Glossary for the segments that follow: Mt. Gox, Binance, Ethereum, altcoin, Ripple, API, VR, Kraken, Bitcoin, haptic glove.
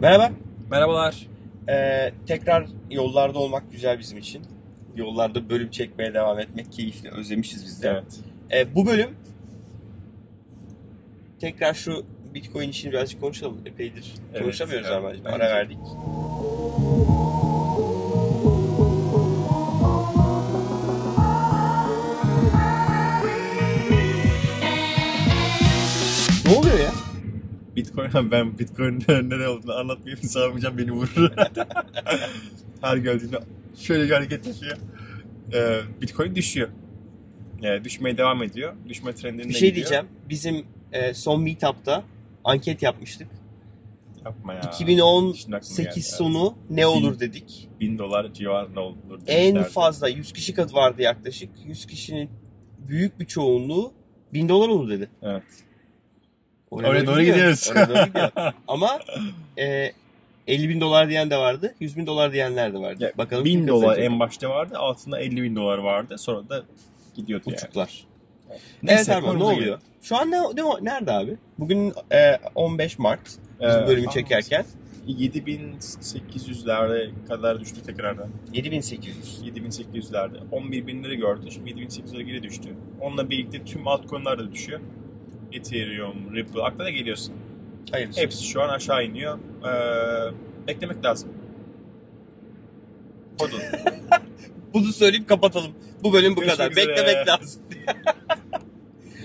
Merhaba. Merhabalar. Tekrar yollarda olmak güzel bizim için. Yollarda bölüm çekmeye devam etmek keyifli. Özlemişiz biz de. Evet. Bu bölüm tekrar şu Bitcoin işini birazcık konuşalım. Epeydir konuşamıyoruz ama ara verdik. Ne oluyor ya? Bitcoin, ben Bitcoin'in nereye olduğunu anlatmayayım, sağlamayacağım, beni vurur. Her gördüğünde şöyle bir hareket yapıyor. Bitcoin düşüyor. Düşmeye devam ediyor. Düşme trendine gidiyor. Bir şey diyeceğim. Bizim son meetup'ta anket yapmıştık. Yapma ya. 2018 sonu ne olur dedik. $1000 civarında olur dedik. En fazla 100 kişi kadar vardı yaklaşık. 100 kişinin büyük bir çoğunluğu $1000 olur dedi. Evet. Oraya doğru gidiyoruz. Ama $50,000 diyen de vardı, $100,000 diyenler de vardı. Ya, bakalım. $1000 en başta vardı, altında $50,000 vardı, sonra da gidiyordu uçuklar. Yani. Neyse, evet abi, ne oluyor? Gidiyor. Şu an nerede abi? Bugün 15 Mart, biz bölümü çekerken. 7.800'lerde kadar düştü tekrardan. 7.800'lerde. 11.000'leri gördü, şimdi 7.800'lere geri düştü. Onunla birlikte tüm altcoin'ler de düşüyor. Ethereum, Ripple, aklına geliyorsun. Hayırlısı. Hepsi şu an aşağı iniyor. Beklemek lazım. Kodun. Bunu söyleyip kapatalım. Bu bölüm bu kadar. Üzere. Beklemek lazım.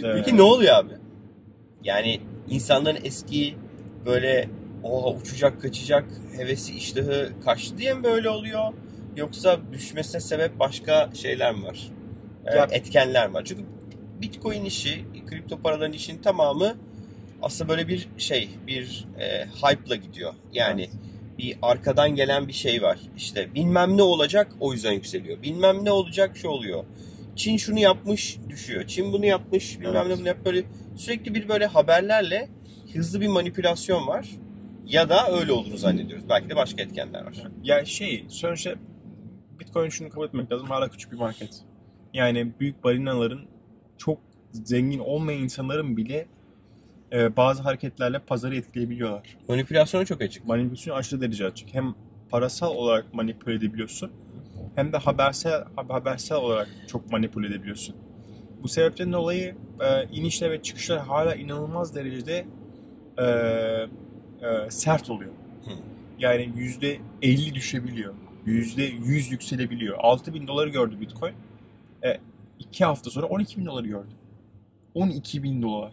Evet. Peki ne oluyor abi? Yani insanların eski böyle uçacak, kaçacak hevesi, iştahı kaçtı diye mi böyle oluyor? Yoksa düşmesine sebep başka şeyler mi var? Evet. Etkenler mi var? Çünkü Bitcoin işi, kripto paraların işinin tamamı aslında böyle bir şey, bir hype'la gidiyor. Yani bir arkadan gelen bir şey var. İşte bilmem ne olacak, o yüzden yükseliyor. Bilmem ne olacak, şu oluyor. Çin şunu yapmış, düşüyor. Çin bunu yapmış, bilmem ne bunu yap. Böyle sürekli bir böyle haberlerle hızlı bir manipülasyon var. Ya da öyle olduğunu zannediyoruz. Belki de başka etkenler var. Yani sonuçta Bitcoin şunu kabul etmek lazım. Hala küçük bir market. Yani büyük balinaların, çok zengin olmayan insanların bile bazı hareketlerle pazarı etkileyebiliyorlar. Manipülasyona çok açık. Manipülasyona aşırı derece açık. Hem parasal olarak manipüle edebiliyorsun, hem de habersel olarak çok manipüle edebiliyorsun. Bu sebepten dolayı inişler ve çıkışlar hala inanılmaz derecede sert oluyor. Hı. Yani %50 düşebiliyor, %100 yükselebiliyor. $6,000 gördü Bitcoin. 2 hafta sonra $12,000 gördüm. $12,000.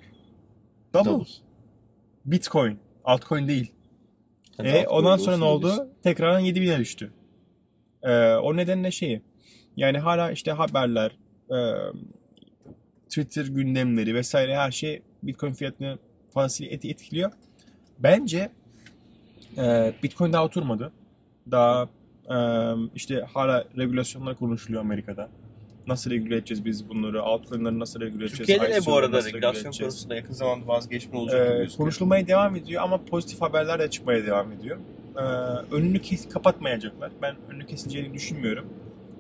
Double. Bitcoin. Altcoin değil. Ondan sonra ne oldu? Diyorsun. Tekrardan 7.000'e düştü. O nedenle yani hala haberler, Twitter gündemleri vesaire her şey Bitcoin fiyatını fazlasıyla etkiliyor. Bence Bitcoin daha oturmadı. Daha hala regülasyonlar konuşuluyor Amerika'da. Nasıl regüle edeceğiz biz bunları? Altcoin'ları nasıl regüle edeceğiz? Türkiye'de de bu arada regülasyon konusunda yakın zamanda vazgeçme olacak. Konuşulmaya devam ediyor ama pozitif haberler de çıkmaya devam ediyor. Önünü kapatmayacaklar. Ben önünü kesileceğini düşünmüyorum.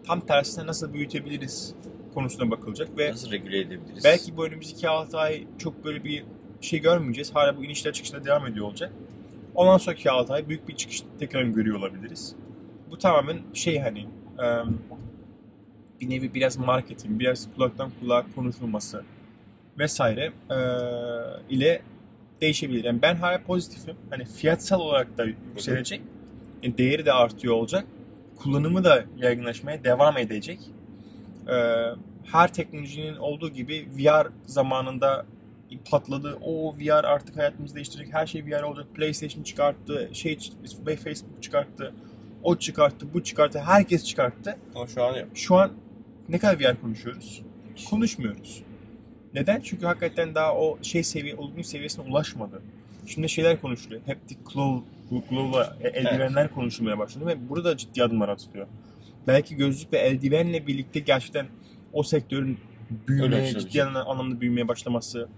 Tam tersine nasıl büyütebiliriz konusuna bakılacak ve nasıl regüle edebiliriz? Belki bu önümüz 2-6 ay çok böyle bir şey görmeyeceğiz. Hala bu inişler çıkışlar devam ediyor olacak. Ondan sonra 2-6 ay büyük bir çıkış tekrar görüyor olabiliriz. Bu tamamen bir nevi biraz marketing, biraz kulaktan kulağa konuşulması vesaire ile değişebilir. Yani ben hala pozitifim. Hani fiyatsal olarak da yükselecek, değeri de artıyor olacak, kullanımı da yaygınlaşmaya devam edecek. Her teknolojinin olduğu gibi VR zamanında patladı. O VR artık hayatımızı değiştirecek. Her şey VR olacak. PlayStation çıkarttı, Facebook çıkarttı. O çıkarttı, bu çıkarttı, herkes çıkarttı. Ama şu an ne kadar VR konuşuyoruz? Konuşmuyoruz. Neden? Çünkü hakikaten daha o olgunluk seviyesine ulaşmadı. Şimdi şeyler konuşuluyor. Haptic glove'la eldivenler konuşulmaya başladı ve burada ciddi adımlar atılıyor. Belki gözlük ve eldivenle birlikte gerçekten o sektörün büyümeye, ciddi anlamda büyümeye başlaması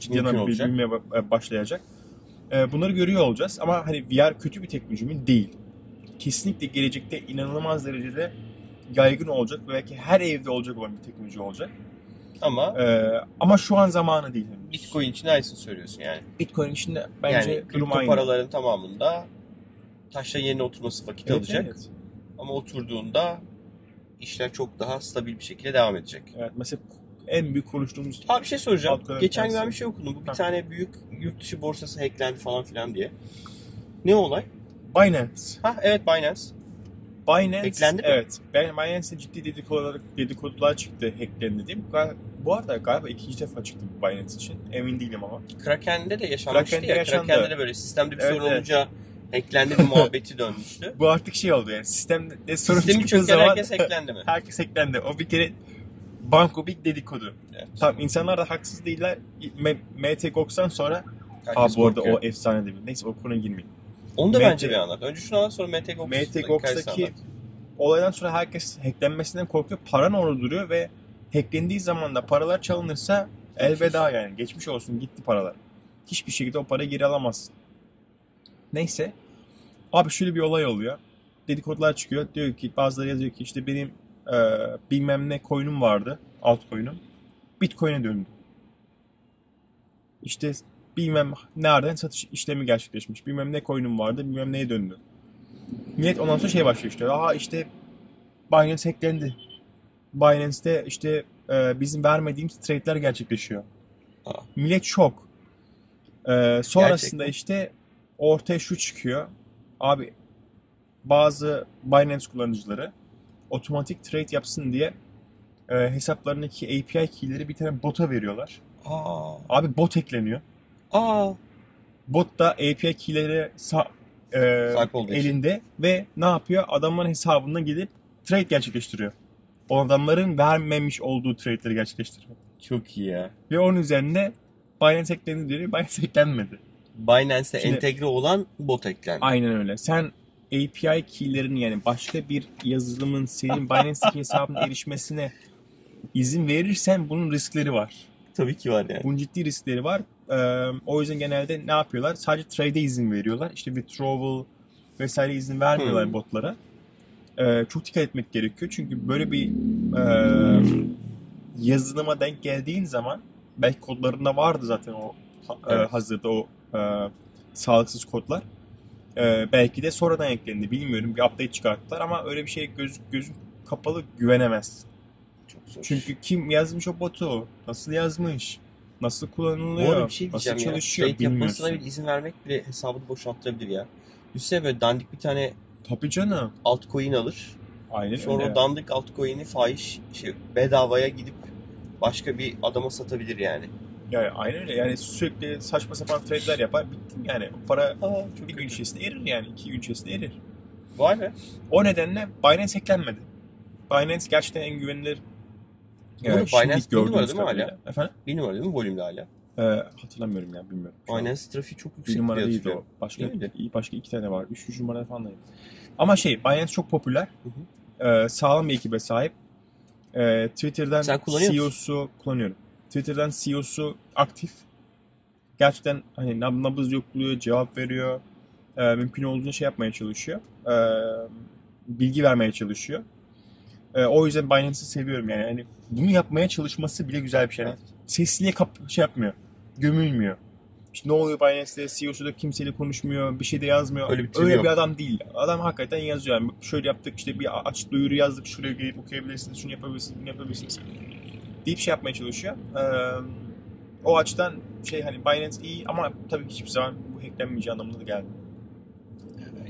ciddi anlamda büyümeye başlayacak. Bunları görüyor olacağız ama VR kötü bir teknoloji mi? Değil. Kesinlikle gelecekte inanılmaz derecede yaygın olacak. Belki her evde olacak olan bir teknoloji olacak. Ama şu an zamanı değil. Bitcoin için aynısını söylüyorsun yani. Bitcoin için de bence yani kripto paraların tamamında taşla yerine oturması vakit alacak. Evet. Ama oturduğunda işler çok daha stabil bir şekilde devam edecek. Evet, mesela en büyük konuştuğumuz... Abi bir şey soracağım. Geçen gün bir şey okudum. Bu bir tane büyük yurt dışı borsası hacklendi falan filan diye. Ne olay? Binance. Ha evet, Binance. Hacklendi mi? Evet. Binance'e ciddi dedikodular çıktı, hacklendi diye. Bu arada galiba ikinci defa çıktı Binance için. Emin değilim ama. Kraken'de de yaşanmıştı ya. Kraken'de de böyle sistemde bir sorun olunca hacklendi, bir muhabbeti dönmüştü. Bu artık şey oldu yani. Sistemde sorun çıktığı zaman herkes hacklendi mi? Herkes hacklendi. O bir kere banko bir dedikodu. Evet. Tamam, insanlar da haksız değiller. Mt. Gox'tan sonra bu arada o efsane değil. Neyse, o konuya girmeyeyim. Onu da bence bir anlat. Önce şunu anlat, sonra Mt. Gox'taki olaydan sonra herkes hacklenmesinden korkuyor. Paran orada duruyor ve hacklendiği zaman da paralar çalınırsa elveda yani. Geçmiş olsun, gitti paralar. Hiçbir şekilde o parayı geri alamazsın. Neyse. Abi şöyle bir olay oluyor. Dedikodular çıkıyor. Diyor ki, bazıları yazıyor ki işte benim bilmem ne coin'um vardı. Altcoin'um. Bitcoin'e döndü. İşte bilmem nereden satış işlemi gerçekleşmiş. Bilmem ne coin'um vardı. Bilmem neye döndü. Millet ondan sonra şey başlıyor işte. Aha işte Binance hacklendi. Binance'te işte bizim vermediğimiz trade'ler gerçekleşiyor. Aa. Millet şok. Sonrasında gerçekten işte ortaya şu çıkıyor. Abi bazı Binance kullanıcıları otomatik trade yapsın diye hesaplarındaki API key'leri bir tane bot'a veriyorlar. Aa. Abi bot ekleniyor. Aa. Bot da API key'leri elinde için. Ve ne yapıyor? Adamların hesabından gidip trade gerçekleştiriyor. O adamların vermemiş olduğu trade'leri gerçekleştiriyor. Çok iyi ya. Ve onun üzerine Binance eklendi diyor. Binance eklenmedi. Binance'e entegre olan bot eklendi. Aynen öyle. Sen API key'lerini yani başka bir yazılımın senin Binance'deki hesabına erişmesine izin verirsen bunun riskleri var. Tabii ki var yani. Bunun ciddi riskleri var. O yüzden genelde ne yapıyorlar? Sadece trade'e izin veriyorlar. İşte withdrawal vesaire izin vermiyorlar botlara. Çok dikkat etmek gerekiyor. Çünkü böyle bir yazılıma denk geldiğin zaman belki kodlarında vardı zaten o hazırda o sağlıksız kodlar. Belki de sonradan eklendi. Bilmiyorum. Bir update çıkarttılar ama öyle bir şey gözün kapalı güvenemez. Çok zor. Çünkü kim yazmış o botu? Nasıl yazmış? Nasıl kullanılıyor? Şey nasıl çalışıyor? Ya, bilmiyorsun. Yapmasına izin vermek bile hesabını boşaltabilir ya. Üstüne böyle dandik bir tane altcoin alır. Aynen. Sonra o dandik altcoin'i bedavaya gidip başka bir adama satabilir yani. Yani aynen öyle. Yani sürekli saçma sapan trade'ler yapar. Bittim yani. O para bir gün içerisinde erir yani. 2 gün içerisinde erir. Vay be. O nedenle Binance eklenmedi. Binance gerçekten en güvenilir. Yani Binance bir numara değil mi hala? Efendim? Bir numara değil mi volümde hala? Hatırlamıyorum yani, bilmiyorum. Binance trafiği çok yüksek. Bir numara değildi o. Başka 2 tane var. 3 numara falan da. Ama Binance çok popüler. Sağlam bir ekibe sahip. Twitter'dan CEO'su kullanıyorum. Twitter'dan CEO'su aktif. Gerçekten hani nabız yokluyor, cevap veriyor. Mümkün olduğunca şey yapmaya çalışıyor. Bilgi vermeye çalışıyor. O yüzden Binance'ı seviyorum yani. Yani bunu yapmaya çalışması bile güzel bir şey. Evet. Sessizliğe yapmıyor. Gömülmüyor. İşte ne oluyor Binance'de? CEO'su da kimseyle konuşmuyor. Bir şey de yazmıyor. Öyle bir adam değil. Adam hakikaten yazıyor. Yani şöyle yaptık işte, bir aç duyuru yazdık. Şuraya gelip okuyabilirsiniz. Şunu yapabilirsiniz. Bunu yapabilirsiniz. Deyip şey yapmaya çalışıyor. O açıdan hani Binance iyi ama tabii ki hiçbir zaman bu hacklenmeyeceği anlamına da gelmiyor.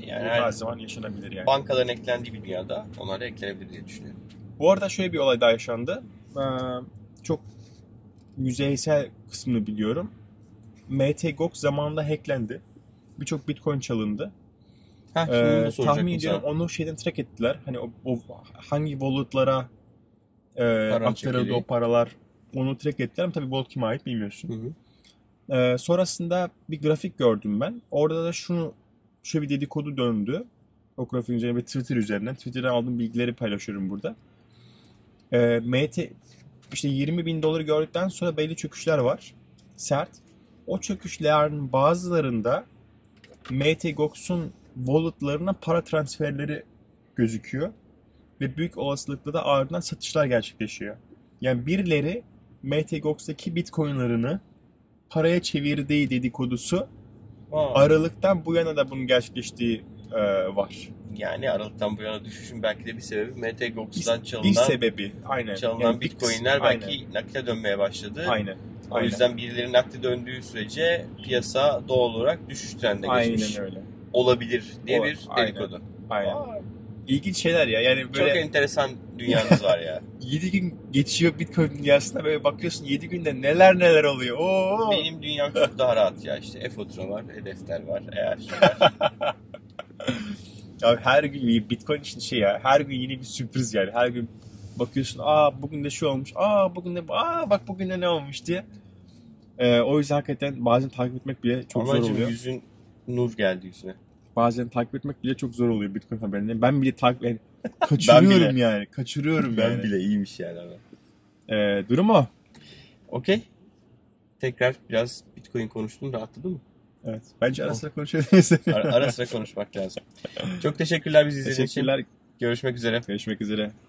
Yani her zaman yaşanabilir yani. Bankaların eklendiği bir dünyada onlar da eklenebilir diye düşünüyorum. Bu arada şöyle bir olay daha yaşandı. Çok yüzeysel kısmını biliyorum. Mt. Gox zamanında hacklendi. Birçok Bitcoin çalındı. Tahmin ediyorum onu track ettiler. Hani o hangi wallet'lara aktarıldı o paralar, onu track ettiler ama tabii wallet kime ait bilmiyorsun. Sonrasında bir grafik gördüm ben. Orada da şöyle bir dedikodu döndü. O grafiğin üzerine ve Twitter üzerinden. Twitter'dan aldığım bilgileri paylaşıyorum burada. İşte $20,000 gördükten sonra belli çöküşler var. Sert. O çöküşlerin bazılarında Mt. Gox'un wallet'larına para transferleri gözüküyor. Ve büyük olasılıkla da ardından satışlar gerçekleşiyor. Yani birileri Mt. Gox'taki Bitcoin'larını paraya çevirdiği dedikodusu Aralık'tan bu yana da bunun gerçekleştiği var. Yani Aralık'tan bu yana düşüşün belki de bir sebebi Mt. Gox'tan çalınan yani Bitcoin'ler belki nakite dönmeye başladı. Aynen. O yüzden birilerinin nakite döndüğü sürece piyasa doğal olarak düşüş trendine geçmiş. Aynen öyle. Olabilir diye bir dedikodu. Aynen. İlginç şeyler ya. Yani böyle çok enteresan dünyamız var ya. 7 gün geçiyor Bitcoin dünyasında, böyle bakıyorsun 7 günde neler neler oluyor. Oo. Benim dünyam çok daha rahat ya, işte e-fatura var, e-defter var, e-harçlar. Abi her gün Bitcoin için şey ya, her gün yeni bir sürpriz yani. Her gün bakıyorsun, bugün de şu olmuş, bugün de, bak bugün de ne olmuş diye. O yüzden hakikaten bazen takip etmek bile çok zor oluyor. Amacım yüzün nur geldi yüzüne. Bazen takip etmek bile çok zor oluyor Bitcoin haberlerini. Ben bile takip kaçırıyorum ben bile. Yani. Kaçırıyorum ben yani. Ben bile iyiymiş yani. Durum o. Okey. Tekrar biraz Bitcoin konuştun, rahatladın mı? Evet. Bence ara sıra konuşabiliriz. Ara sıra konuşmak lazım. Çok teşekkürler bizi izlediğiniz için. Görüşmek üzere.